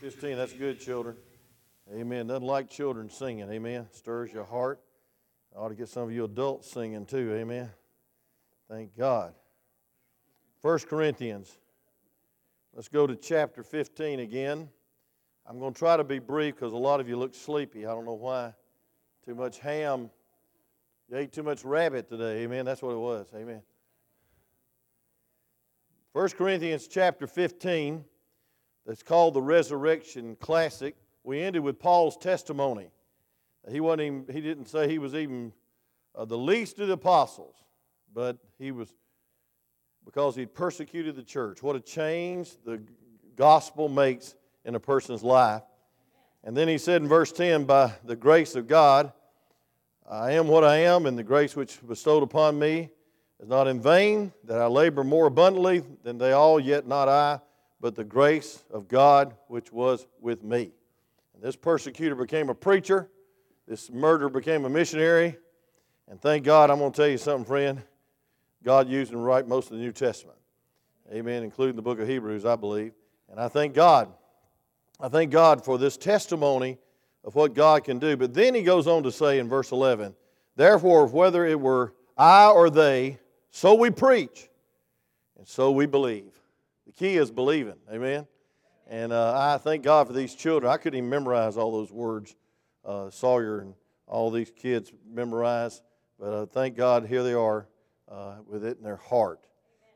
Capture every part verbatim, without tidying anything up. fifteen, that's good, children. Amen. Doesn't like children singing, amen. Stirs your heart. I ought to get some of you adults singing too, amen. Thank God. First Corinthians. Let's go to chapter fifteen again. I'm going to try to be brief because a lot of you look sleepy. I don't know why. Too much ham. You ate too much rabbit today, amen. That's what it was, amen. First Corinthians chapter fifteen. That's called the Resurrection Classic. We ended with Paul's testimony. He wasn't even, he didn't say he was even uh, the least of the apostles, but he was, because he persecuted the church. What a change the gospel makes in a person's life. And then he said in verse ten, by the grace of God, I am what I am, and the grace which bestowed upon me is not in vain, that I labor more abundantly than they all, yet not I, but the grace of God which was with me. And this persecutor became a preacher. This murderer became a missionary. And thank God, I'm going to tell you something, friend. God used him to write most of the New Testament. Amen, including the book of Hebrews, I believe. And I thank God. I thank God for this testimony of what God can do. But then he goes on to say in verse eleven, therefore, whether it were I or they, so we preach, and so we believe. The key is believing, amen? And uh, I thank God for these children. I couldn't even memorize all those words. Uh, Sawyer and all these kids memorized. But uh, thank God, here they are uh, with it in their heart.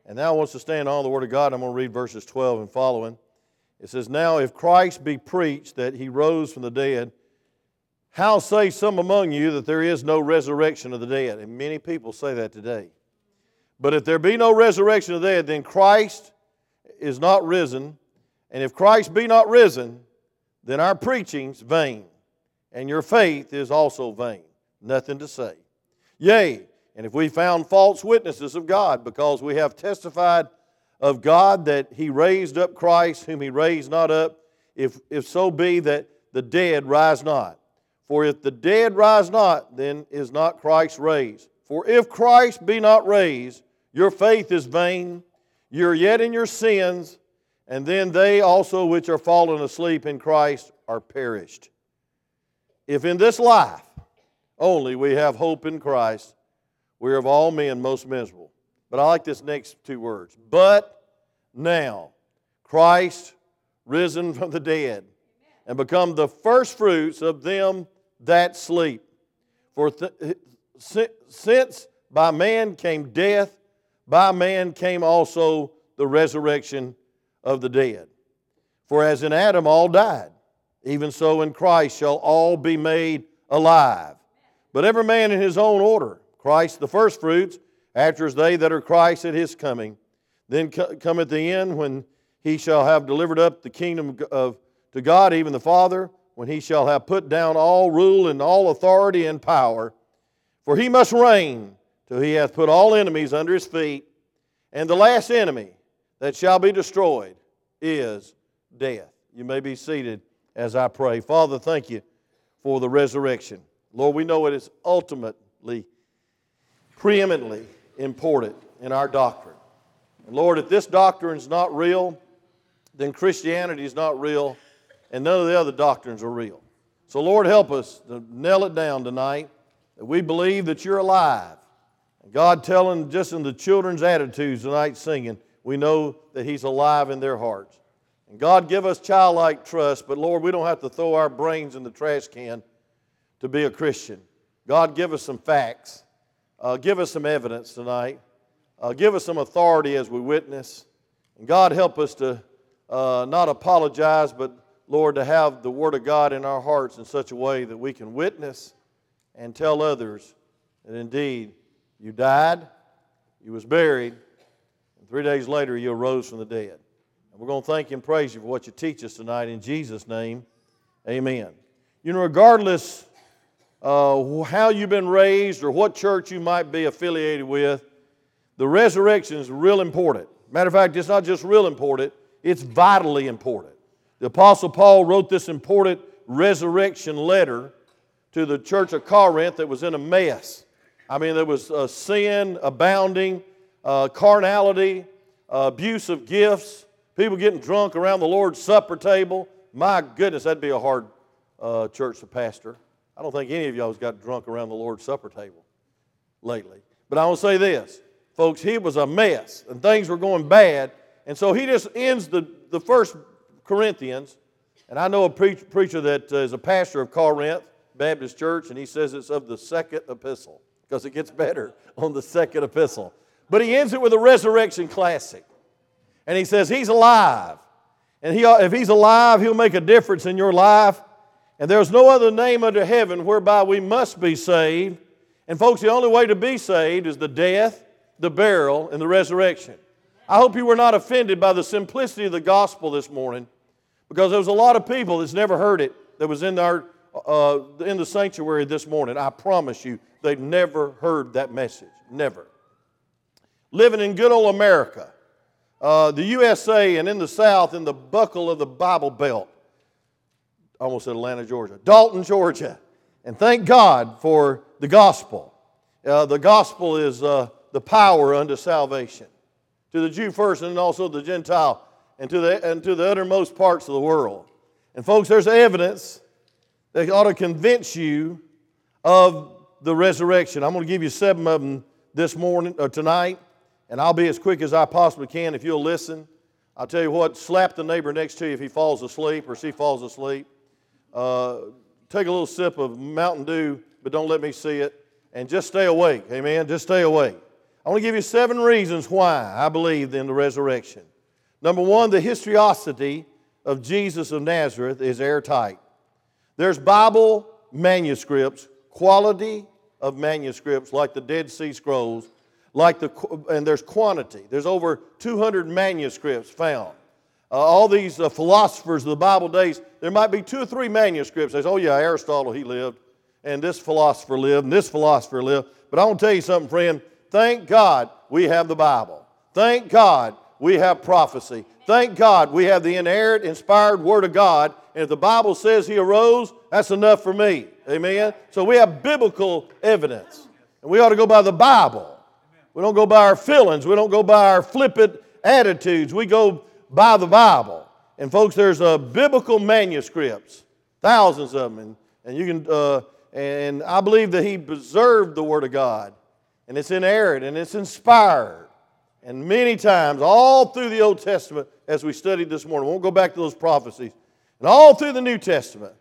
And now I want us to stand on the Word of God. I'm going to read verses twelve and following. It says, now if Christ be preached that he rose from the dead, how say some among you that there is no resurrection of the dead? And many people say that today. But if there be no resurrection of the dead, then Christ is not risen, and if Christ be not risen, then our preaching's vain, and your faith is also vain. Nothing to say. Yea, and if we found false witnesses of God, because we have testified of God that he raised up Christ, whom he raised not up, if, if so be that the dead rise not. For if the dead rise not, then is not Christ raised. For if Christ be not raised, your faith is vain, you're yet in your sins, and then they also which are fallen asleep in Christ are perished. If in this life only we have hope in Christ, we are of all men most miserable. But I like this next two words. But now Christ risen from the dead and become the first fruits of them that sleep. For th- since by man came death, by man came also the resurrection of the dead. For as in Adam all died, even so in Christ shall all be made alive. But every man in his own order, Christ the firstfruits, after is they that are Christ at his coming. Then co- cometh the end, when he shall have delivered up the kingdom of to God, even the Father, when he shall have put down all rule and all authority and power. For he must reign, so he hath put all enemies under his feet, and the last enemy that shall be destroyed is death. You may be seated as I pray. Father, thank you for the resurrection. Lord, we know it is ultimately, preeminently important in our doctrine. And Lord, if this doctrine is not real, then Christianity is not real, and none of the other doctrines are real. So Lord, help us to nail it down tonight, that we believe that you're alive. God telling just in the children's attitudes tonight singing, we know that he's alive in their hearts. And God, give us childlike trust, but Lord, we don't have to throw our brains in the trash can to be a Christian. God, give us some facts. Uh, give us some evidence tonight. Uh, give us some authority as we witness. And God, help us to uh, not apologize, but Lord, to have the Word of God in our hearts in such a way that we can witness and tell others that indeed, you died, you was buried, and three days later you arose from the dead. And we're going to thank you and praise you for what you teach us tonight in Jesus' name. Amen. You know, regardless uh, how you've been raised or what church you might be affiliated with, the resurrection is real important. Matter of fact, it's not just real important, it's vitally important. The Apostle Paul wrote this important resurrection letter to the church of Corinth that was in a mess. I mean, there was uh, sin abounding, uh, carnality, uh, abuse of gifts, people getting drunk around the Lord's Supper table, my goodness, that'd be a hard uh, church to pastor. I don't think any of y'all has got drunk around the Lord's Supper table lately. But I want to say this, folks, he was a mess, and things were going bad. And so he just ends the, the first Corinthians, and I know a pre- preacher that uh, is a pastor of Corinth Baptist Church, and he says it's of the second epistle, because it gets better on the second epistle. But he ends it with a Resurrection Classic. And he says he's alive. And he, if he's alive, he'll make a difference in your life. And there's no other name under heaven whereby we must be saved. And folks, the only way to be saved is the death, the burial, and the resurrection. I hope you were not offended by the simplicity of the gospel this morning, because there was a lot of people that's never heard it that was in our uh, in the sanctuary this morning. I promise you, they've never heard that message. Never. Living in good old America, uh, the U S A, and in the South, in the buckle of the Bible Belt. I almost said Atlanta, Georgia. Dalton, Georgia. And thank God for the gospel. Uh, the gospel is uh, the power unto salvation. To the Jew first, and also the Gentile, and to the, and to the uttermost parts of the world. And folks, there's evidence that ought to convince you of the resurrection. I'm going to give you seven of them this morning or tonight, and I'll be as quick as I possibly can if you'll listen. I'll tell you what, slap the neighbor next to you if he falls asleep or she falls asleep. Uh, take a little sip of Mountain Dew, but don't let me see it. And just stay awake, amen? Just stay awake. I want to give you seven reasons why I believe in the resurrection. Number one, the historicity of Jesus of Nazareth is airtight. There's Bible manuscripts, quality of manuscripts like the Dead Sea Scrolls, like the and there's quantity. There's over two hundred manuscripts found. Uh, all these uh, philosophers of the Bible days, there might be two or three manuscripts. They say, oh yeah, Aristotle, he lived, and this philosopher lived, and this philosopher lived. But I want to tell you something, friend. Thank God we have the Bible. Thank God we have prophecy. Thank God we have the inerrant, inspired Word of God. And if the Bible says He arose, that's enough for me. Amen? So we have biblical evidence. And we ought to go by the Bible. We don't go by our feelings. We don't go by our flippant attitudes. We go by the Bible. And folks, there's uh, biblical manuscripts, thousands of them. And, and, you can, uh, and I believe that He preserved the Word of God. And it's inerrant, and it's inspired. And many times, all through the Old Testament, as we studied this morning, we won't go back to those prophecies, and all through the New Testament,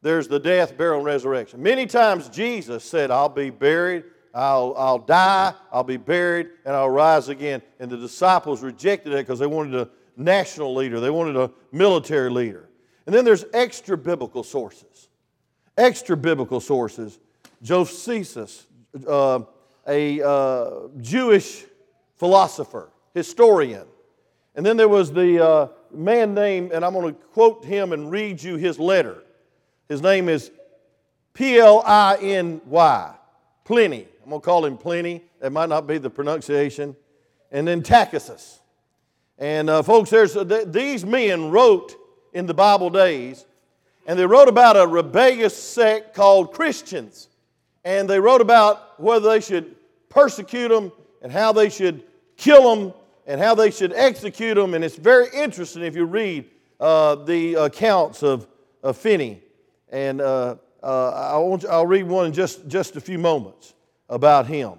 there's the death, burial, and resurrection. Many times Jesus said, I'll be buried, I'll, I'll die, I'll be buried, and I'll rise again. And the disciples rejected it because they wanted a national leader. They wanted a military leader. And then there's extra-biblical sources. Extra-biblical sources. Josephus, uh, a uh, Jewish philosopher, historian. And then there was the uh, man named, and I'm going to quote him and read you his letter. His name is P L I N Y, Pliny. I'm going to call him Pliny. That might not be the pronunciation. And then Tacitus. And uh, folks, there's uh, th- these men wrote in the Bible days, and they wrote about a rebellious sect called Christians. And they wrote about whether they should persecute them and how they should kill them and how they should execute them. And it's very interesting if you read uh, the accounts of, of Finney. And uh, uh, I want, I'll read one in just, just a few moments about him.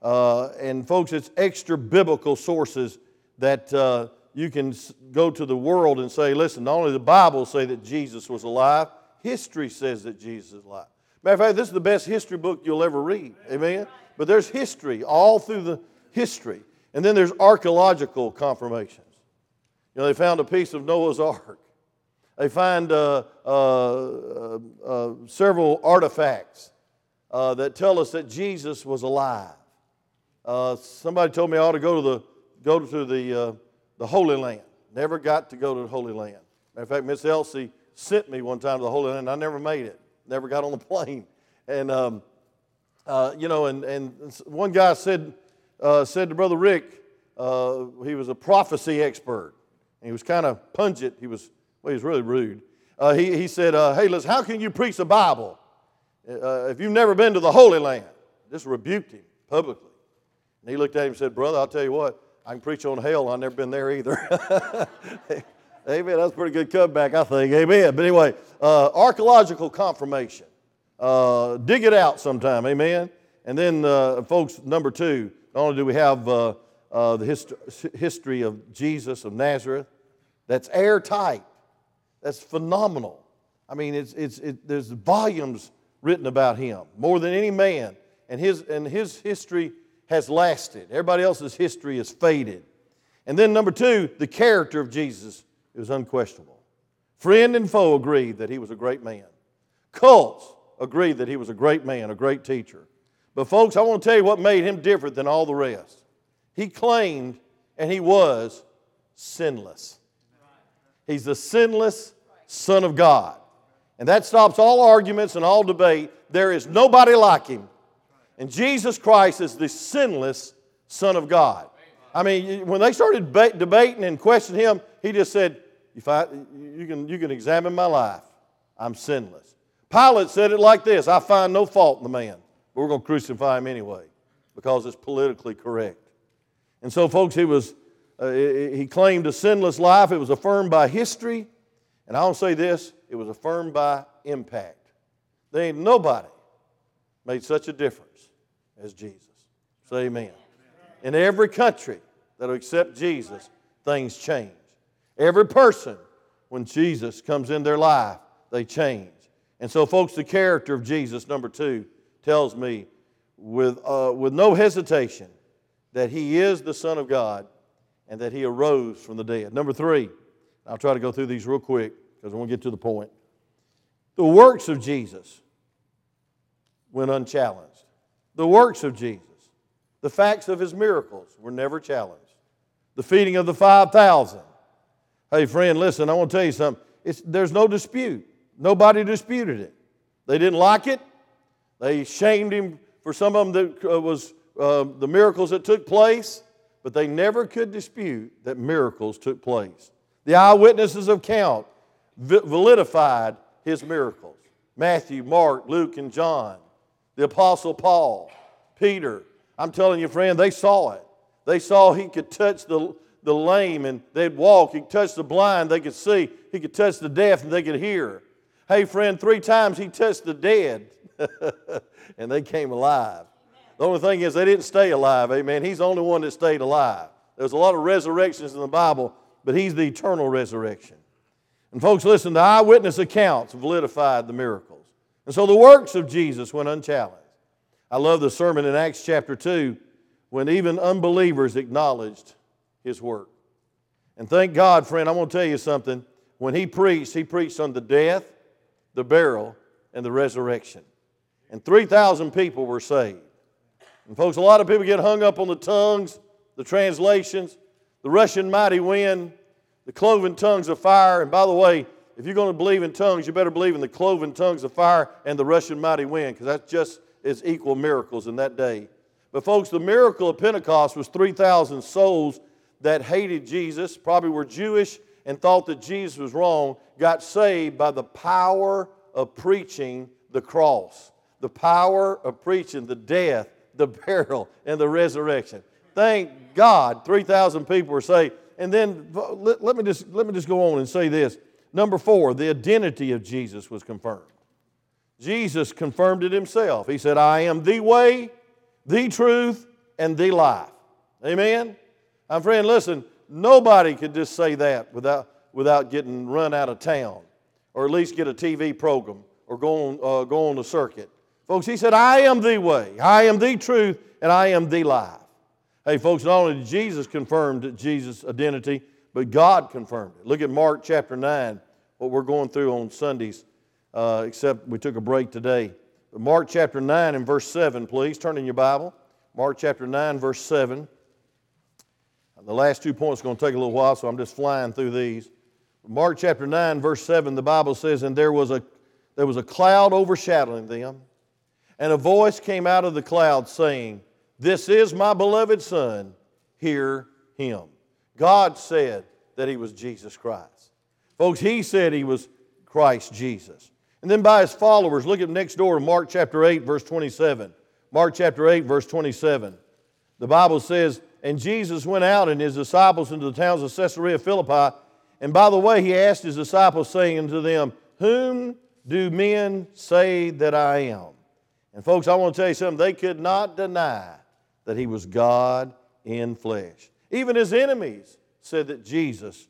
Uh, and folks, it's extra-biblical sources that uh, you can go to the world and say, listen, not only the Bible say that Jesus was alive, history says that Jesus is alive. Matter of fact, this is the best history book you'll ever read, amen? But there's history, all through the history. And then there's archaeological confirmations. You know, they found a piece of Noah's Ark. They find uh, uh, uh, uh, several artifacts uh, that tell us that Jesus was alive. Uh, somebody told me I ought to go to the go to the uh, the Holy Land. Never got to go to the Holy Land. Matter of fact, Miss Elsie sent me one time to the Holy Land, and I never made it. Never got on the plane, and um, uh, you know, and, and one guy said uh, said to Brother Rick, uh, he was a prophecy expert, and he was kind of pungent. He was well, he was really rude. Uh, he he said, uh, "Hey, listen, how can you preach the Bible uh, if you've never been to the Holy Land?" Just rebuked him publicly, and he looked at him and said, "Brother, I'll tell you what, I can preach on hell. I've never been there either." Amen. That's a pretty good comeback, I think. Amen. But anyway, uh, archaeological confirmation. Uh, dig it out sometime. Amen. And then, uh, folks, number two, not only do we have uh, uh, the hist- history of Jesus of Nazareth, that's airtight. That's phenomenal. I mean, it's it's it, there's volumes written about him, more than any man, and his and his history has lasted. Everybody else's history has faded. And then number two, the character of Jesus is unquestionable. Friend and foe agreed that he was a great man. Cults agreed that he was a great man, a great teacher. But folks, I want to tell you what made him different than all the rest. He claimed, and he was, sinless. He's the sinless Son of God. And that stops all arguments and all debate. There is nobody like him. And Jesus Christ is the sinless Son of God. I mean, when they started deba- debating and questioning him, he just said, if I, you can, you can examine my life. I'm sinless. Pilate said it like this, I find no fault in the man. But we're going to crucify him anyway because it's politically correct. And so, folks, he was uh, he claimed a sinless life. It was affirmed by history. And I'll say this, it was affirmed by impact. There ain't nobody made such a difference as Jesus. Say amen. In every country that will accept Jesus, things change. Every person, when Jesus comes in their life, they change. And so, folks, the character of Jesus, number two, tells me with, uh, with no hesitation that he is the Son of God and that he arose from the dead. Number three, I'll try to go through these real quick because I want to get to the point. The works of Jesus went unchallenged. The works of Jesus. The facts of his miracles were never challenged. The feeding of the five thousand. Hey, friend, listen, I want to tell you something. It's, there's no dispute. Nobody disputed it. They didn't like it. They shamed him for some of them that uh, was uh, the miracles that took place, but they never could dispute that miracles took place. The eyewitnesses of count v- validified his miracles. Matthew, Mark, Luke, and John. The Apostle Paul, Peter. I'm telling you, friend, they saw it. They saw he could touch the, the lame and they'd walk. He could touch the blind, they could see. He could touch the deaf and they could hear. Hey, friend, three times he touched the dead and they came alive. The only thing is they didn't stay alive, amen. He's the only one that stayed alive. There's a lot of resurrections in the Bible, but he's the eternal resurrection. And folks, listen, the eyewitness accounts validified the miracles. And so the works of Jesus went unchallenged. I love the sermon in Acts chapter two when even unbelievers acknowledged his work. And thank God, friend, I want to tell you something. When he preached, he preached on the death, the burial, and the resurrection. And three thousand people were saved. And folks, a lot of people get hung up on the tongues, the translations, the rushing mighty wind, the cloven tongues of fire. And by the way, if you're going to believe in tongues, you better believe in the cloven tongues of fire and the rushing mighty wind, because that's just is equal miracles in that day. But folks, the miracle of Pentecost was three thousand souls that hated Jesus, probably were Jewish and thought that Jesus was wrong, got saved by the power of preaching the cross, the power of preaching the death, the burial, and the resurrection. Thank God three thousand people were saved. And then let, let me just, let me just go on and say this. Number four, the identity of Jesus was confirmed. Jesus confirmed it himself. He said, I am the way, the truth, and the life. Amen? My friend, listen, nobody could just say that without, without getting run out of town, or at least get a T V program, or go on, uh, go on the circuit. Folks, he said, I am the way, I am the truth, and I am the life. Hey, folks, not only did Jesus confirm Jesus' identity, but God confirmed it. Look at Mark chapter nine, what we're going through on Sundays. Uh, except we took a break today. Mark chapter nine and verse seven, please. Turn in your Bible. Mark chapter nine, verse seven. The last two points are going to take a little while, so I'm just flying through these. Mark chapter nine, verse seven, the Bible says, And there was a there was a cloud overshadowing them, and a voice came out of the cloud saying, This is my beloved Son, hear him. God said that he was Jesus Christ. Folks, he said he was Christ Jesus. And then by his followers, look at next door, Mark chapter eight, verse twenty-seven. Mark chapter eight, verse twenty-seven. The Bible says, And Jesus went out and his disciples into the towns of Caesarea Philippi, And by the way, he asked his disciples, saying unto them, whom do men say that I am? And folks, I want to tell you something. They could not deny that he was God in flesh. Even his enemies said that Jesus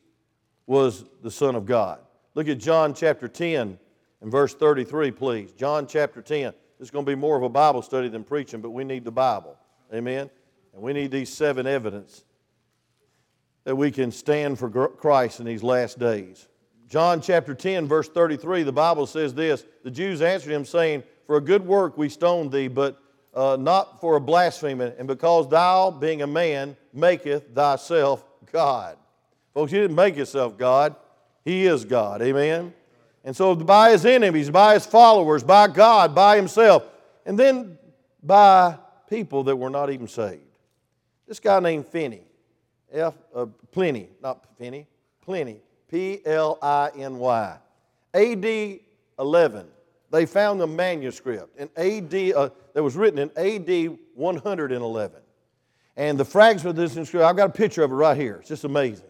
was the Son of God. Look at John chapter ten and verse thirty-three, please. John chapter ten. This is going to be more of a Bible study than preaching, but we need the Bible. Amen? And we need these seven evidence that we can stand for Christ in these last days. John chapter ten, verse thirty-three, the Bible says this, the Jews answered him, saying, for a good work we stoned thee, but uh, not for a blasphemy, and because thou, being a man, maketh thyself God. Folks, you didn't make yourself God. He is God. Amen? And so by his enemies, by his followers, by God, by himself, and then by people that were not even saved. This guy named Finney, F, uh, Pliny, not Finney, Pliny, P L I N Y. A D eleven, they found the manuscript in A D Uh, that was written in A D one eleven. And the fragment of this inscription, I've got a picture of it right here. It's just amazing.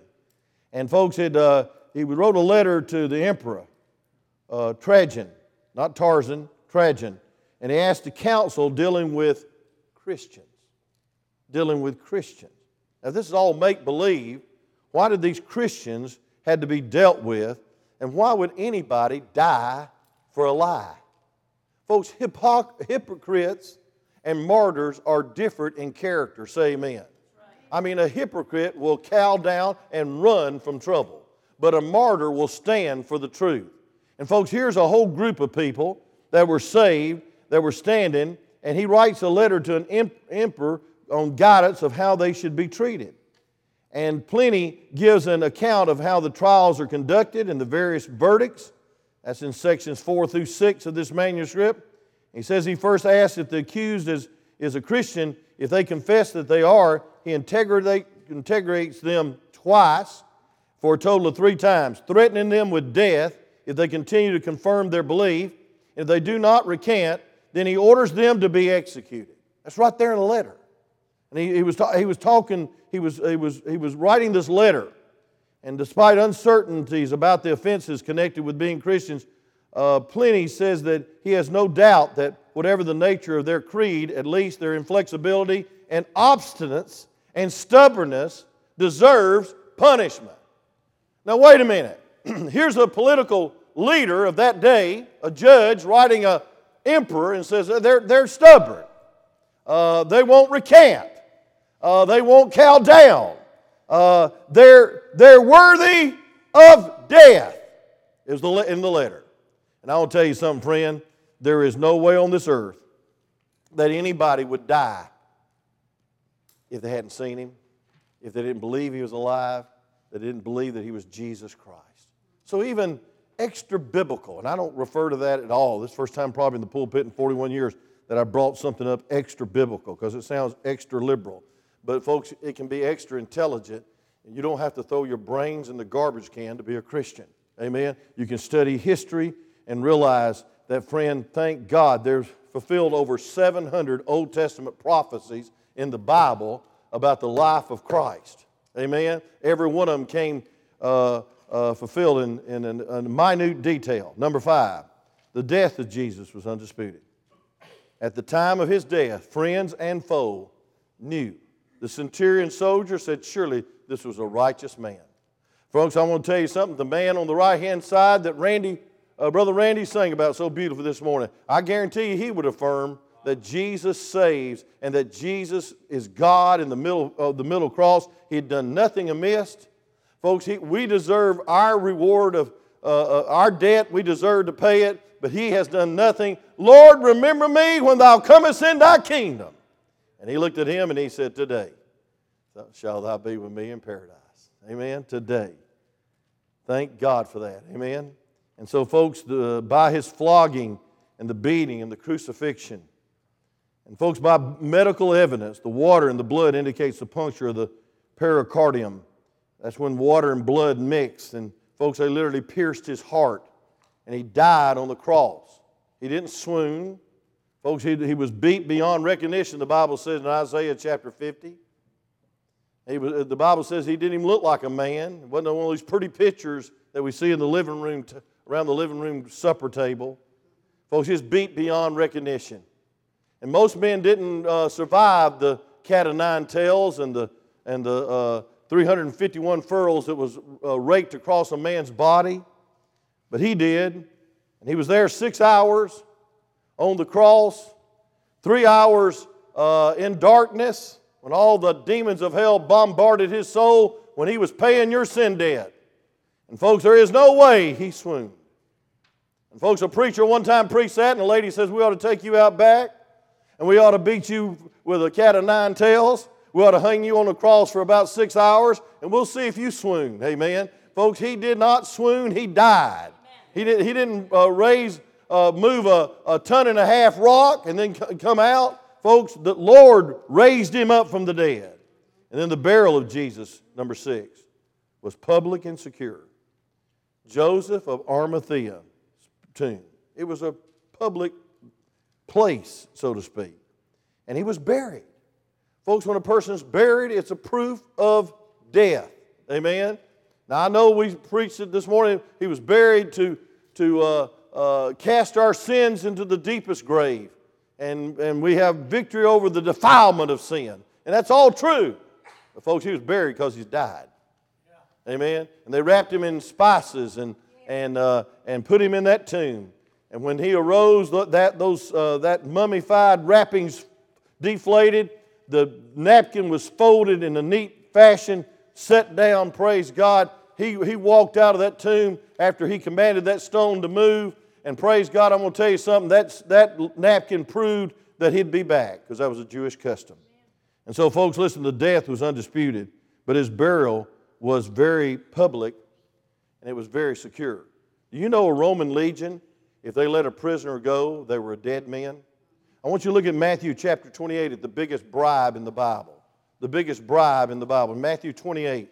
And folks, had, uh, he wrote a letter to the emperor, uh, Trajan, not Tarzan, Trajan. And he asked the council dealing with Christians, dealing with Christians. Now, this is all make-believe. Why did these Christians had to be dealt with, and why would anybody die for a lie? Folks, hypoc- hypocrites and martyrs are different in character. Say amen. Right. I mean, a hypocrite will cow down and run from trouble, but a martyr will stand for the truth. And folks, here's a whole group of people that were saved, that were standing, and he writes a letter to an em- emperor on guidance of how they should be treated. And Pliny gives an account of how the trials are conducted and the various verdicts. That's in sections four through six of this manuscript. He says he first asks if the accused is, is a Christian. If they confess that they are, he integrate, integrates them twice for a total of three times, threatening them with death if they continue to confirm their belief. If they do not recant, then he orders them to be executed. That's right there in the letter. And he, he was ta- he was talking, he was, he was, he was writing this letter. And despite uncertainties about the offenses connected with being Christians, uh, Pliny says that he has no doubt that whatever the nature of their creed, at least their inflexibility and obstinance and stubbornness deserves punishment. Now wait a minute. Here's a political leader of that day, a judge writing an emperor and says they're, they're stubborn. Uh, they won't recant. Uh, they won't cow down. Uh, they're, they're worthy of death, is the le- in the letter. And I will tell you something, friend. There is no way on this earth that anybody would die if they hadn't seen him, if they didn't believe he was alive, they didn't believe that he was Jesus Christ. So even extra-biblical, and I don't refer to that at all. This is the first time probably in the pulpit in forty-one years that I brought something up extra-biblical because it sounds extra-liberal. But folks, it can be extra intelligent, and you don't have to throw your brains in the garbage can to be a Christian. Amen? You can study history and realize that, friend, thank God, there's fulfilled over seven hundred Old Testament prophecies in the Bible about the life of Christ. Amen? Every one of them came uh, uh, fulfilled in, in, in, in minute detail. Number five, the death of Jesus was undisputed. At the time of his death, friends and foe knew. The centurion soldier said, surely this was a righteous man. Folks, I want to tell you something. The man on the right-hand side that Randy, uh, Brother Randy sang about so beautiful this morning, I guarantee you he would affirm that Jesus saves and that Jesus is God in the middle of the middle cross. He had done nothing amiss. Folks, he, we deserve our reward of uh, uh, our debt. We deserve to pay it, but he has done nothing. Lord, remember me when thou comest in thy kingdom. And he looked at him and he said, today shall thou be with me in paradise. Amen? Today. Thank God for that. Amen? And so, folks, the, by his flogging and the beating and the crucifixion, and folks, by medical evidence, the water and the blood indicates the puncture of the pericardium. That's when water and blood mixed. And folks, they literally pierced his heart. And he died on the cross. He didn't swoon. Folks, he, he was beat beyond recognition, the Bible says in Isaiah chapter fifty. He was, the Bible says he didn't even look like a man. It wasn't one of these pretty pictures that we see in the living room, t- around the living room supper table. Folks, he was beat beyond recognition. And most men didn't uh, survive the cat of nine tails and the and the uh, three hundred fifty-one furrows that was uh, raked across a man's body. But he did. And he was there six hours on the cross, three hours uh, in darkness, when all the demons of hell bombarded his soul, when he was paying your sin debt. And folks, there is no way he swooned. And folks, a preacher one time preached that, and a lady says, we ought to take you out back, and we ought to beat you with a cat of nine tails. We ought to hang you on the cross for about six hours, and we'll see if you swoon. Amen. Folks, he did not swoon. He died. He, did, he didn't uh, raise, uh, move a, a ton and a half rock and then c- come out. Folks, the Lord raised him up from the dead. And then the burial of Jesus, number six, was public and secure. Joseph of Arimathea's tomb. It was a public place, so to speak. And he was buried. Folks, when a person's buried, it's a proof of death. Amen? Now, I know we preached it this morning. He was buried to, to uh, uh, cast our sins into the deepest grave. And, and we have victory over the defilement of sin. And that's all true. But folks, he was buried because he's died. Yeah. Amen? And they wrapped him in spices and, and, uh, and put him in that tomb. And when he arose, that, those, uh, that mummified wrappings deflated. The napkin was folded in a neat fashion, set down, praise God. He, he walked out of that tomb after he commanded that stone to move. And praise God, I'm going to tell you something, that's, that napkin proved that he'd be back, because that was a Jewish custom. And so, folks, listen, the death was undisputed, but his burial was very public, and it was very secure. Do you know a Roman legion, if they let a prisoner go, they were a dead man? I want you to look at Matthew chapter twenty-eight at the biggest bribe in the Bible. The biggest bribe in the Bible. Matthew twenty-eight,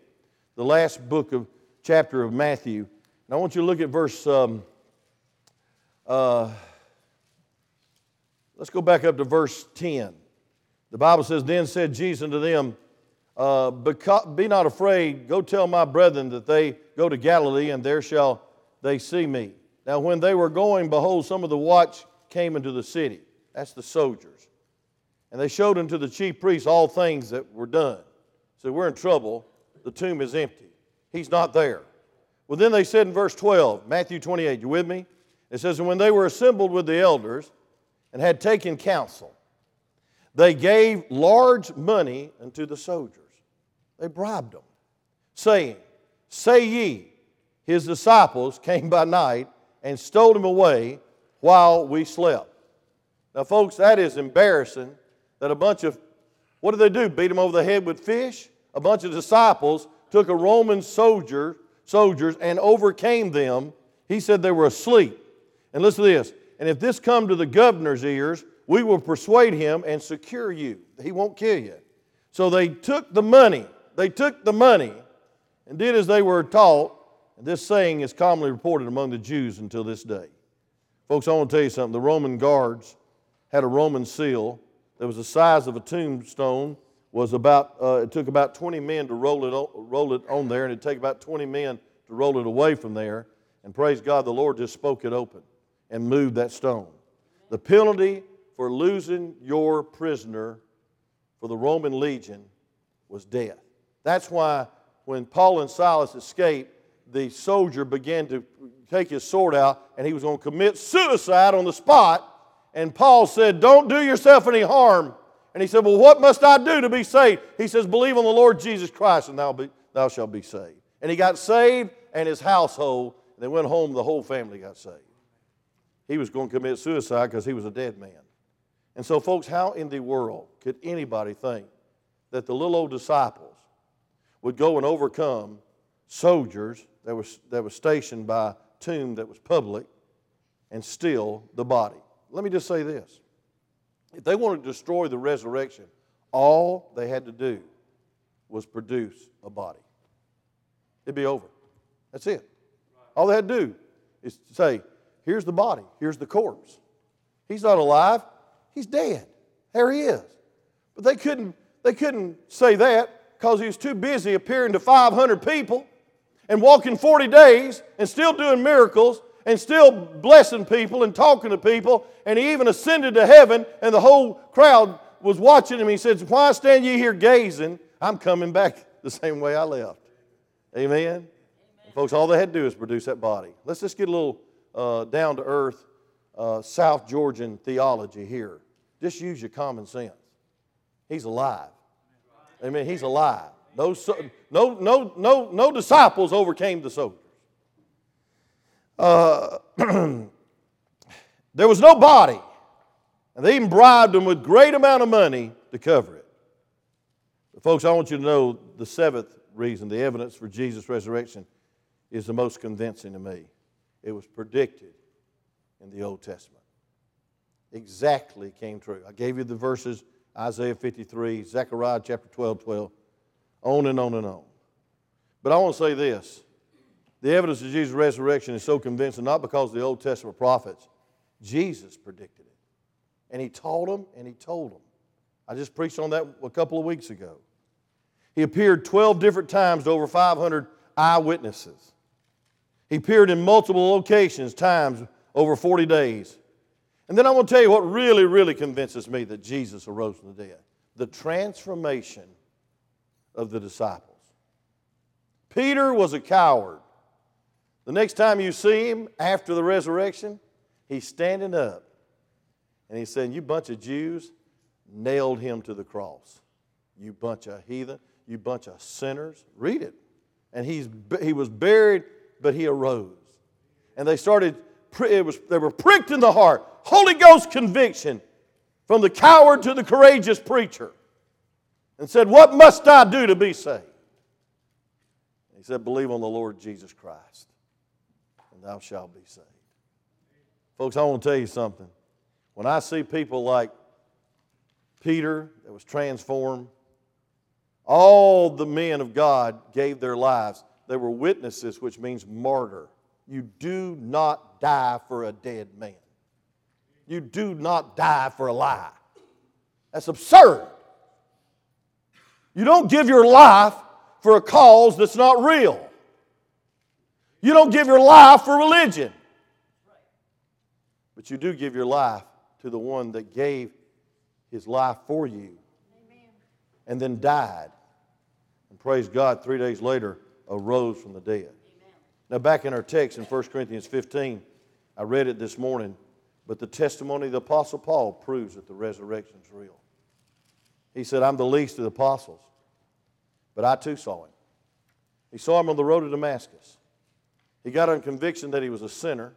the last book of chapter of Matthew. And I want you to look at verse... Um, Uh, let's go back up to verse ten. The Bible says, Then said Jesus unto them, uh, Be not afraid, go tell my brethren that they go to Galilee, and there shall they see me. Now when they were going, behold, some of the watch came into the city. That's the soldiers. And they showed unto the chief priests all things that were done. So we're in trouble. The tomb is empty. He's not there. Well, then they said in verse twelve, Matthew twenty-eight, you with me? It says, And when they were assembled with the elders and had taken counsel, they gave large money unto the soldiers. They bribed them, saying, Say ye, his disciples came by night and stole him away while we slept. Now, folks, that is embarrassing that a bunch of, what did they do, beat him over the head with fish? A bunch of disciples took a Roman soldier, soldiers and overcame them. He said they were asleep. And listen to this. And if this come to the governor's ears, we will persuade him and secure you. He won't kill you. So they took the money. They took the money and did as they were taught. And this saying is commonly reported among the Jews until this day. Folks, I want to tell you something. The Roman guards had a Roman seal that was the size of a tombstone. Was about uh, it took about twenty men to roll it on, roll it on there, and it'd take about twenty men to roll it away from there. And praise God, the Lord just spoke it open and moved that stone. The penalty for losing your prisoner for the Roman legion was death. That's why when Paul and Silas escaped, the soldier began to take his sword out and he was going to commit suicide on the spot. And Paul said, Don't do yourself any harm. And he said, Well, what must I do to be saved? He says, Believe on the Lord Jesus Christ and thou, be, thou shalt be saved. And he got saved and his household. They went home, the whole family got saved. He was going to commit suicide because he was a dead man. And so, folks, how in the world could anybody think that the little old disciples would go and overcome soldiers that was, that was stationed by a tomb that was public and steal the body? Let me just say this. If they wanted to destroy the resurrection, all they had to do was produce a body. It'd be over. That's it. All they had to do is say, Here's the body. Here's the corpse. He's not alive. He's dead. There he is. But they couldn't, they couldn't say that because he was too busy appearing to five hundred people and walking forty days and still doing miracles and still blessing people and talking to people. And he even ascended to heaven, and the whole crowd was watching him. He says, "Why stand ye here gazing? I'm coming back the same way I left." Amen? Amen. Folks, all they had to do is produce that body. Let's just get a little uh, down-to-earth uh, South Georgian theology here. Just use your common sense. He's alive. Amen. He's alive. No, no, no, no, no disciples overcame the soldiers. Uh, there was no body, and they even bribed them with great amount of money to cover it. But folks, I want you to know the seventh reason, the evidence for Jesus' resurrection, is the most convincing to me. It was predicted in the Old Testament. Exactly came true. I gave you the verses, Isaiah fifty-three, Zechariah chapter twelve, twelve, on and on and on. But I want to say this. The evidence of Jesus' resurrection is so convincing, not because of the Old Testament prophets. Jesus predicted it. And he taught them, and he told them. I just preached on that a couple of weeks ago. He appeared twelve different times to over five hundred eyewitnesses. He appeared in multiple locations, times over forty days. And then I want to tell you what really, really convinces me that Jesus arose from the dead. The transformation of the disciples. Peter was a coward. The next time you see him after the resurrection, he's standing up and he's saying, "You bunch of Jews nailed him to the cross. You bunch of heathen, you bunch of sinners." Read it. And he's he was buried, but he arose. And they started, it was, they were pricked in the heart. Holy Ghost conviction from the coward to the courageous preacher. And said, "What must I do to be saved?" And he said, "Believe on the Lord Jesus Christ, and thou shalt be saved." Folks, I want to tell you something. When I see people like Peter that was transformed, all the men of God gave their lives. They were witnesses, which means martyr. You do not die for a dead man. You do not die for a lie. That's absurd. You don't give your life for a cause that's not real. You don't give your life for religion. But you do give your life to the one that gave his life for you. Amen. And then died. And praise God, three days later, arose from the dead. Amen. Now back in our text in First Corinthians fifteen, I read it this morning, but the testimony of the Apostle Paul proves that the resurrection is real. He said, "I'm the least of the apostles, but I too saw him." He saw him on the road to Damascus. He got on conviction that he was a sinner.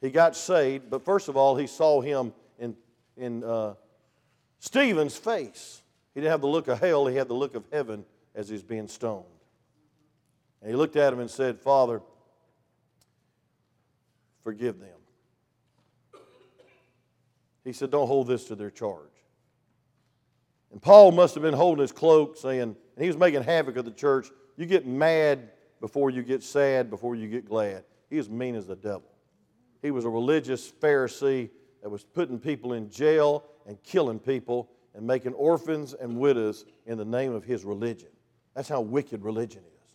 He got saved, but first of all, he saw him in, in uh, Stephen's face. He didn't have the look of hell. He had the look of heaven as he's being stoned. And he looked at him and said, "Father, forgive them." He said, "Don't hold this to their charge." And Paul must have been holding his cloak saying, and he was making havoc of the church, "You get mad before you get sad, before you get glad." He was mean as the devil. He was a religious Pharisee that was putting people in jail and killing people and making orphans and widows in the name of his religion. That's how wicked religion is.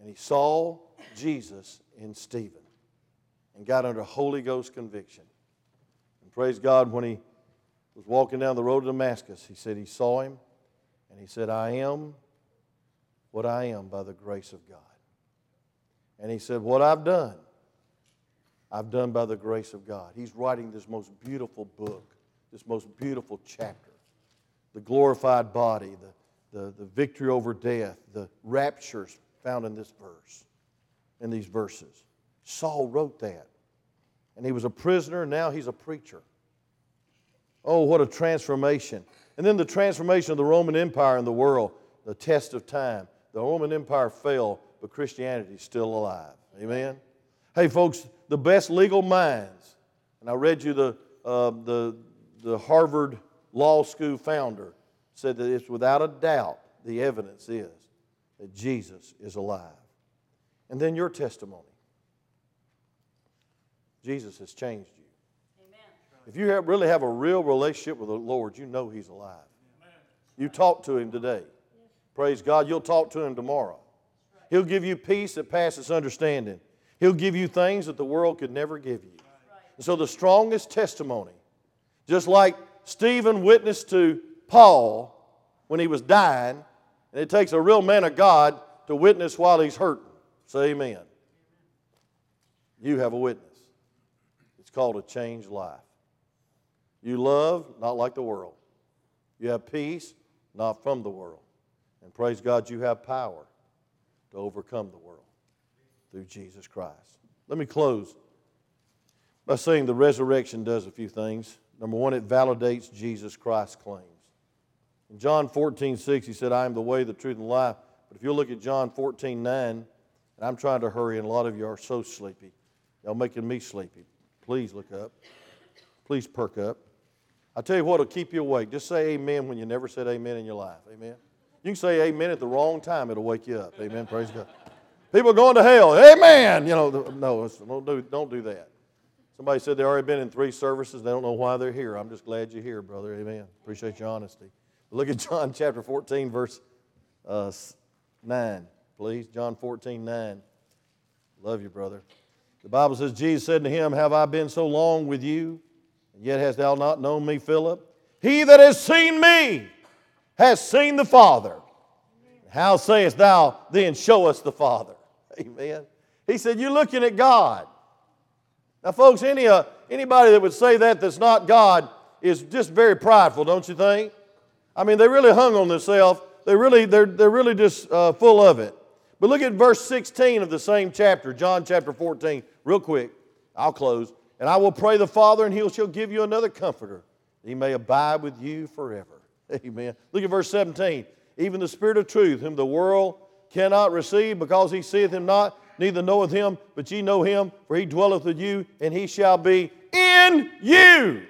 And he saw Jesus in Stephen and got under Holy Ghost conviction. And praise God, when he was walking down the road to Damascus, he said he saw him, and he said, "I am what I am by the grace of God." And he said, "What I've done, I've done by the grace of God." He's writing this most beautiful book, this most beautiful chapter. The glorified body, the, the, the victory over death, the raptures found in this verse, in these verses. Saul wrote that. And he was a prisoner, now he's a preacher. Oh, what a transformation. And then the transformation of the Roman Empire and the world, the test of time. The Roman Empire fell, but Christianity is still alive. Amen? Hey, folks, the best legal minds, and I read you the, uh, the, the Harvard Law School founder, said that it's without a doubt, the evidence is that Jesus is alive. And then your testimony. Jesus has changed you. If you have, really have a real relationship with the Lord, you know he's alive. You talk to him today. Praise God. You'll talk to Him tomorrow. He'll give you peace that passes understanding. He'll give you things that the world could never give you. And so the strongest testimony, just like Stephen witnessed to Paul when he was dying, and it takes a real man of God to witness while he's hurting. Say amen. You have a witness. It's called a changed life. You love, not like the world. You have peace, not from the world. And praise God, you have power to overcome the world through Jesus Christ. Let me close by saying the resurrection does a few things. Number one, it validates Jesus Christ's claims. In John fourteen six, He said, I am the way, the truth, and the life. But if you look at John fourteen nine, and I'm trying to hurry, and a lot of you are so sleepy. Y'all making me sleepy. Please look up. Please perk up. I'll tell you what will keep you awake. Just say amen when you never said amen in your life. Amen. You can say amen at the wrong time. It'll wake you up. Amen. Praise God. People are going to hell. Amen. You know, no, don't do, don't do that. Somebody said they've already been in three services. They don't know why they're here. I'm just glad you're here, brother. Amen. Appreciate your honesty. Look at John chapter fourteen, verse uh, nine, please. John fourteen nine. Love you, brother. The Bible says, Jesus said to him, have I been so long with you, and yet hast thou not known me, Philip? He that has seen me has seen the Father. How sayest thou then, show us the Father? Amen. He said, you're looking at God. Now, folks, any uh, anybody that would say that that's not God is just very prideful, don't you think? I mean, they really hung on themselves. They really, they're, they're really just uh, full of it. But look at verse sixteen of the same chapter, John chapter fourteen, real quick. I'll close. And I will pray the Father, and He shall give you another comforter, that He may abide with you forever. Amen. Look at verse seventeen. Even the Spirit of truth, whom the world cannot receive, because he seeth Him not, neither knoweth Him, but ye know Him, for He dwelleth with you, and He shall be in you.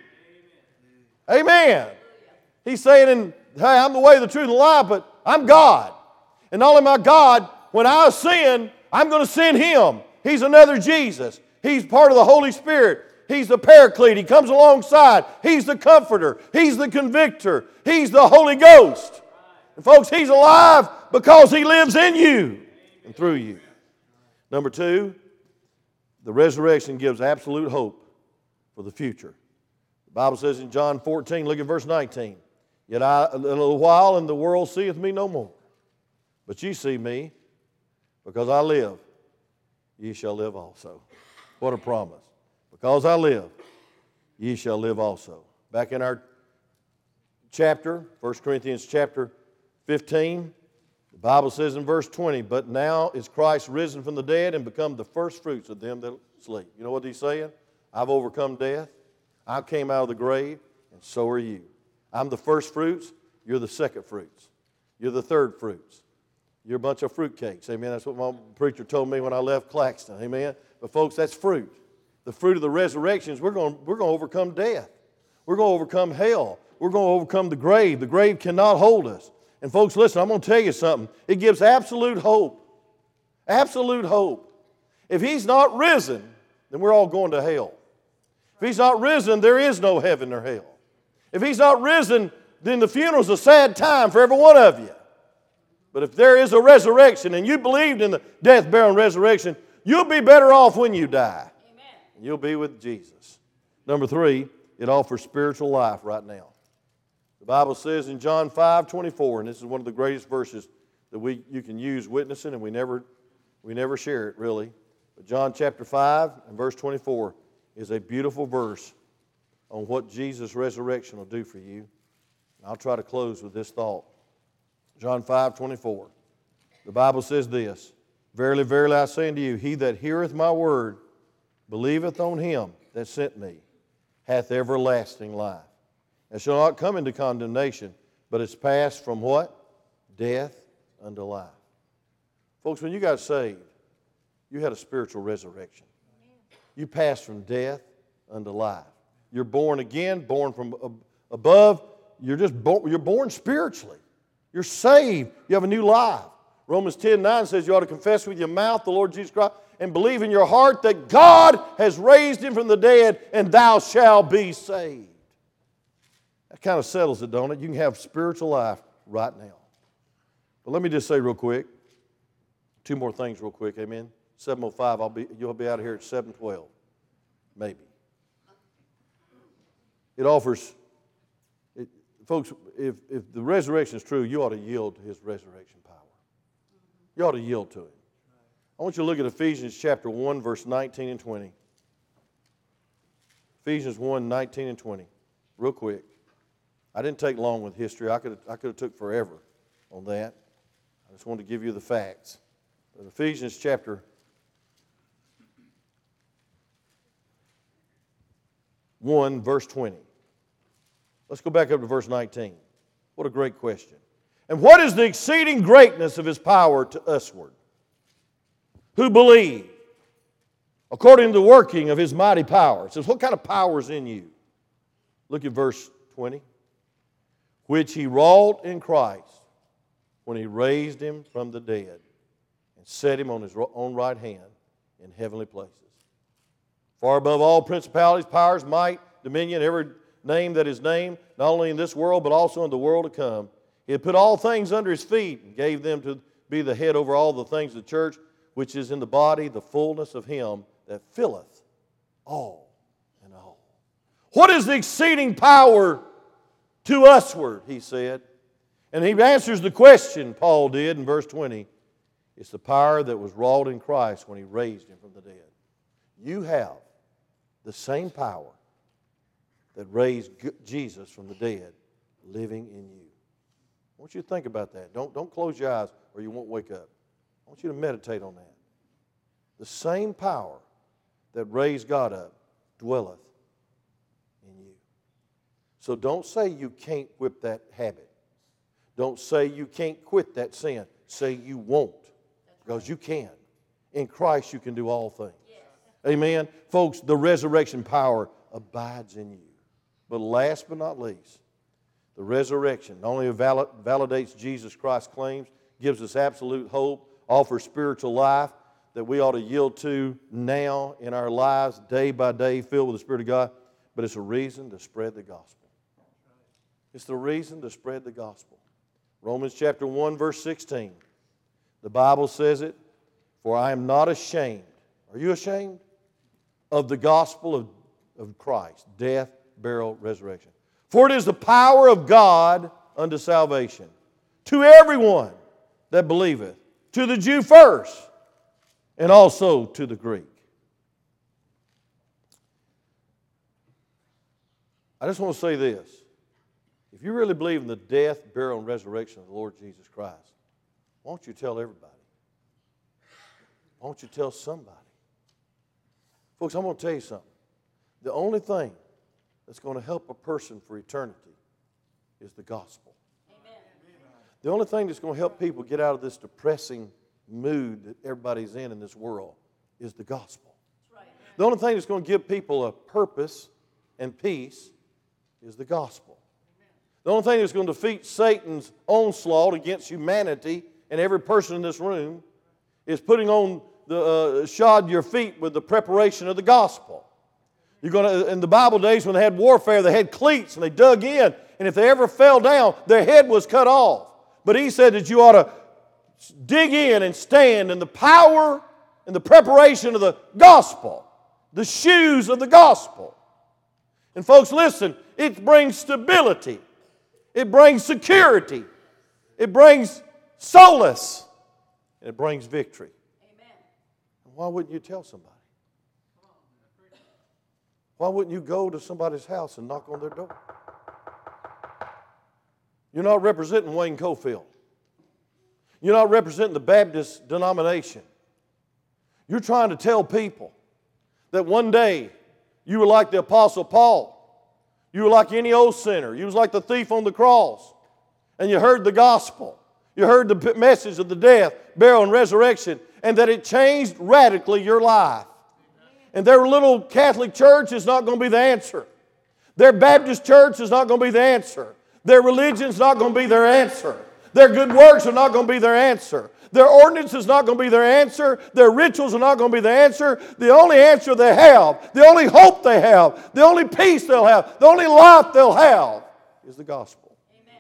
Amen. He's saying, in, hey, I'm the way, the truth, and the life, but I'm God. And not only am I God, when I sin, I'm going to send Him. He's another Jesus. He's part of the Holy Spirit. He's the paraclete. He comes alongside. He's the comforter. He's the convictor. He's the Holy Ghost. And folks, He's alive because He lives in you and through you. Number two, the resurrection gives absolute hope for the future. The Bible says in John fourteen, look at verse nineteen. Yet I, a little while, and the world seeth me no more. But ye see me, because I live, ye shall live also. What a promise. Because I live, ye shall live also. Back in our chapter, First Corinthians chapter fifteen, the Bible says in verse twenty, but now is Christ risen from the dead and become the first fruits of them that sleep. You know what He's saying? I've overcome death. I came out of the grave, and so are you. I'm the first fruits, you're the second fruits. You're the third fruits. You're a bunch of fruitcakes. Amen. That's what my preacher told me when I left Claxton. Amen. But folks, that's fruit. The fruit of the resurrection is we're going we're going to overcome death. We're going to overcome hell. We're going to overcome the grave. The grave cannot hold us. And folks, listen, I'm going to tell you something. It gives absolute hope. Absolute hope. If He's not risen, then we're all going to hell. If He's not risen, there is no heaven or hell. If He's not risen, then the funeral's a sad time for every one of you. But if there is a resurrection and you believed in the death, burial, and resurrection, you'll be better off when you die. Amen. You'll be with Jesus. Number three, it offers spiritual life right now. The Bible says in John five twenty-four, and this is one of the greatest verses that we you can use witnessing, and we never, we never share it really. But John chapter five and verse twenty-four is a beautiful verse on what Jesus' resurrection will do for you. I'll try to close with this thought. John five twenty-four. The Bible says this, verily, verily, I say unto you, he that heareth my word, believeth on him that sent me, hath everlasting life, and shall not come into condemnation, but is passed from what? Death unto life. Folks, when you got saved, you had a spiritual resurrection. You passed from death unto life. You're born again, born from above. You're just born, you're born spiritually. You're saved. You have a new life. Romans ten nine says you ought to confess with your mouth the Lord Jesus Christ and believe in your heart that God has raised Him from the dead and thou shalt be saved. That kind of settles it, don't it? You can have spiritual life right now. But let me just say real quick, two more things real quick, amen? seven oh five, I'll be, you'll be out of here at seven twelve, maybe. It offers, it, folks, if, if the resurrection is true, you ought to yield to his resurrection power. You ought to yield to it. I want you to look at Ephesians chapter one, verse nineteen and twenty. Ephesians one, nineteen and twenty, real quick. I didn't take long with history. I could have, I could have took forever on that. I just wanted to give you the facts. But Ephesians chapter one, verse twenty. Let's go back up to verse nineteen. What a great question. And what is the exceeding greatness of his power to usward, who believe, according to the working of his mighty power? It says, what kind of power is in you? Look at verse twenty. Which he wrought in Christ when he raised him from the dead and set him on his own right hand in heavenly places. Far above all principalities, powers, might, dominion, every name that is named, not only in this world but also in the world to come. He had put all things under his feet and gave them to be the head over all the things of the church, which is in the body, the fullness of him that filleth all in all. What is the exceeding power to usward, he said. And he answers the question Paul did in verse twenty. It's the power that was wrought in Christ when he raised him from the dead. You have the same power that raised Jesus from the dead living in you. I want you to think about that. Don't, don't close your eyes or you won't wake up. I want you to meditate on that. The same power that raised God up dwelleth in you. So don't say you can't whip that habit. Don't say you can't quit that sin. Say you won't, because you can. In Christ you can do all things. Yes. Amen? Folks, the resurrection power abides in you. But last but not least, the resurrection not only validates Jesus Christ's claims, gives us absolute hope, offers spiritual life that we ought to yield to now in our lives, day by day, filled with the Spirit of God, but it's a reason to spread the gospel. It's the reason to spread the gospel. Romans chapter one, verse sixteen. The Bible says it, for I am not ashamed. Are you ashamed? Of the gospel of, of Christ, death, burial, resurrection. For it is the power of God unto salvation, to everyone that believeth, to the Jew first, and also to the Greek. I just want to say this. If you really believe in the death, burial, and resurrection of the Lord Jesus Christ, won't you tell everybody? Won't you tell somebody? Folks, I'm going to tell you something. The only thing that's going to help a person for eternity is the gospel. Amen. The only thing that's going to help people get out of this depressing mood that everybody's in in this world is the gospel. Right. The only thing that's going to give people a purpose and peace is the gospel. Amen. The only thing that's going to defeat Satan's onslaught against humanity and every person in this room is putting on the uh, shod your feet with the preparation of the gospel. You're going to, in the Bible days when they had warfare, they had cleats and they dug in, and if they ever fell down, their head was cut off. But he said that you ought to dig in and stand in the power and the preparation of the gospel, the shoes of the gospel. And folks, listen, it brings stability. It brings security. It brings solace. And it brings victory. Amen. And why wouldn't you tell somebody? Why wouldn't you go to somebody's house and knock on their door? You're not representing Wayne Cofield. You're not representing the Baptist denomination. You're trying to tell people that one day you were like the Apostle Paul. You were like any old sinner. You was like the thief on the cross. And you heard the gospel. You heard the message of the death, burial, and resurrection, and that it changed radically your life. And their little Catholic church is not going to be the answer. Their Baptist church is not going to be the answer. Their religion is not going to be their answer. Their good works are not going to be their answer. Their ordinance is not going to be their answer. Their rituals are not going to be their answer. The only answer they have, the only hope they have, the only peace they'll have, the only life they'll have is the gospel. Amen.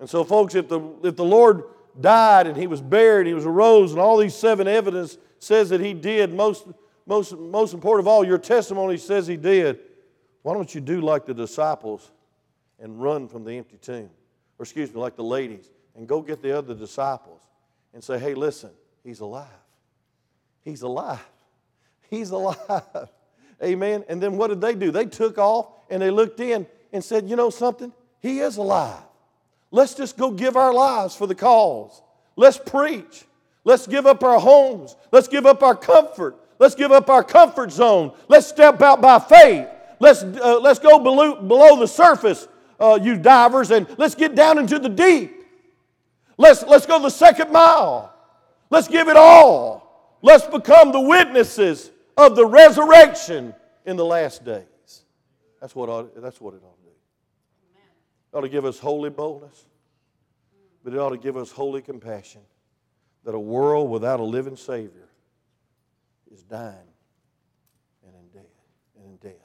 And so, folks, if the, if the Lord died and he was buried and he was arose, and all these seven evidence says that he did. Most, most, most important of all, your testimony says he did. Why don't you do like the disciples and run from the empty tomb? Or excuse me, like the ladies, and go get the other disciples and say, hey, listen, he's alive. He's alive. He's alive. Amen. And then what did they do? They took off and they looked in and said, you know something? He is alive. Let's just go give our lives for the cause. Let's preach. Let's give up our homes. Let's give up our comfort. Let's give up our comfort zone. Let's step out by faith. Let's, uh, let's go below, below the surface, uh, you divers, and let's get down into the deep. Let's, let's go the second mile. Let's give it all. Let's become the witnesses of the resurrection in the last days. That's what, ought, that's what it ought to do. It ought to give us holy boldness, but it ought to give us holy compassion that a world without a living Savior is dying and in death. And in death.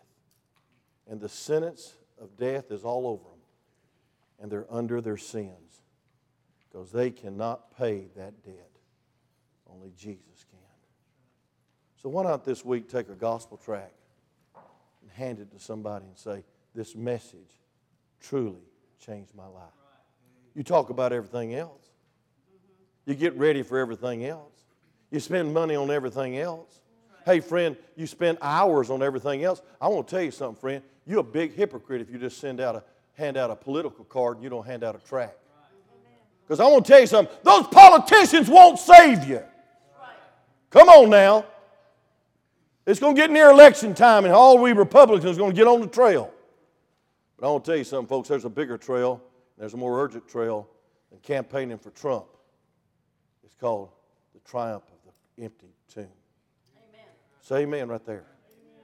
And the sentence of death is all over them. And they're under their sins. Because they cannot pay that debt. Only Jesus can. So why not this week take a gospel tract and hand it to somebody and say, this message truly changed my life. You talk about everything else. You get ready for everything else. You spend money on everything else. Hey, friend, you spend hours on everything else. I want to tell you something, friend. You're a big hypocrite if you just send out a, hand out a political card and you don't hand out a tract. Because I want to tell you something. Those politicians won't save you. Come on now. It's going to get near election time and all we Republicans are going to get on the trail. But I want to tell you something, folks. There's a bigger trail. There's a more urgent trail than campaigning for Trump. It's called the triumph of the empty tomb. Say amen right there. Amen.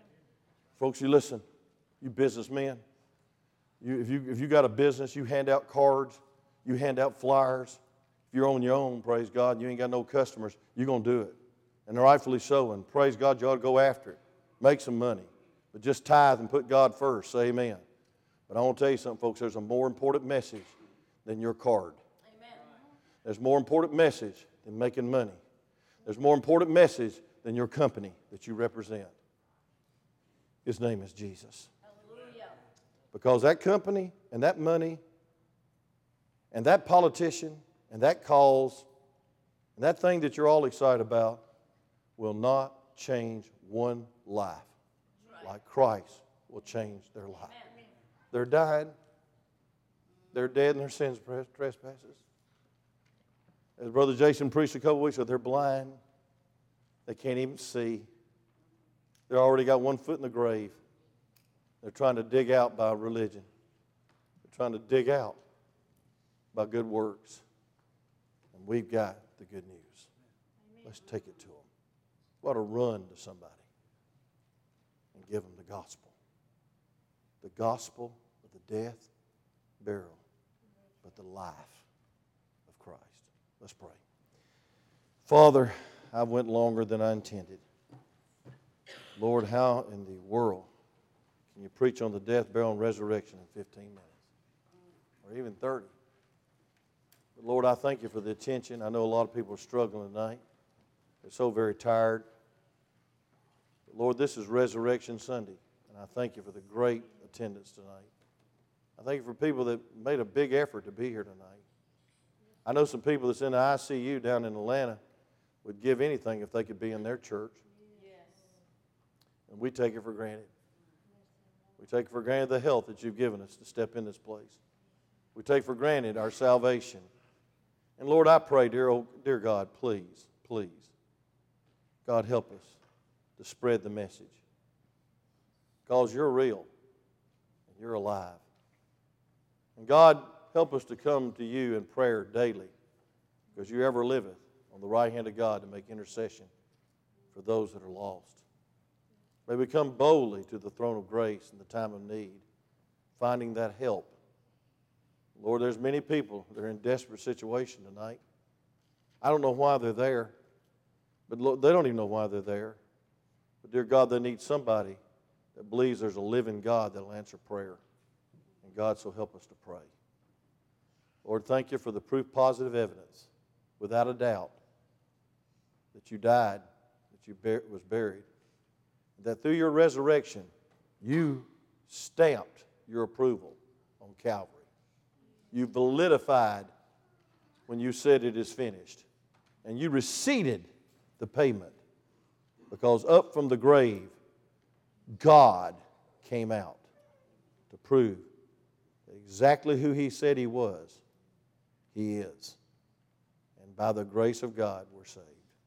Folks, you listen. You businessmen. You, if, you, if you got a business, you hand out cards. You hand out flyers. If you're on your own, praise God, and you ain't got no customers, you're going to do it. And rightfully so. And praise God, you ought to go after it. Make some money. But just tithe and put God first. Say amen. But I want to tell you something, folks. There's a more important message than your card. Amen. There's more important message than making money. There's more important message than your company that you represent. His name is Jesus. Hallelujah. Because that company and that money and that politician and that cause and that thing that you're all excited about will not change one life right. Like Christ will change their life. Amen. They're dying. They're dead in their sins and trespasses. As Brother Jason preached a couple weeks ago, they're blind. They can't even see. They've already got one foot in the grave. They're trying to dig out by religion. They're trying to dig out by good works. And we've got the good news. Let's take it to them. We ought to run to somebody and give them the gospel. The gospel of the death, burial, but the life of Christ. Let's pray. Father, I went longer than I intended. Lord, how in the world can you preach on the death, burial, and resurrection in fifteen minutes? Or even thirty? But Lord, I thank you for the attention. I know a lot of people are struggling tonight. They're so very tired. But Lord, this is Resurrection Sunday, and I thank you for the great attendance tonight. I thank you for people that made a big effort to be here tonight. I know some people that's in the I C U down in Atlanta would give anything if they could be in their church. Yes. And we take it for granted. We take for granted the health that you've given us to step in this place. We take for granted our salvation. And Lord, I pray, dear, oh, dear God, please, please, God, help us to spread the message. Because you're real and you're alive. And God, help us to come to you in prayer daily, because you ever liveth on the right hand of God to make intercession for those that are lost. May we come boldly to the throne of grace in the time of need, finding that help. Lord, there's many people that are in desperate situation tonight. I don't know why they're there, but Lord, they don't even know why they're there. But dear God, they need somebody that believes there's a living God that'll answer prayer. And God, so help us to pray. Lord, thank you for the proof positive evidence without a doubt that you died, that you bur- was buried, that through your resurrection you stamped your approval on Calvary. You validified when you said it is finished. And you receipted the payment, because up from the grave, God came out to prove exactly who He said He was, He is. And by the grace of God, we're saved.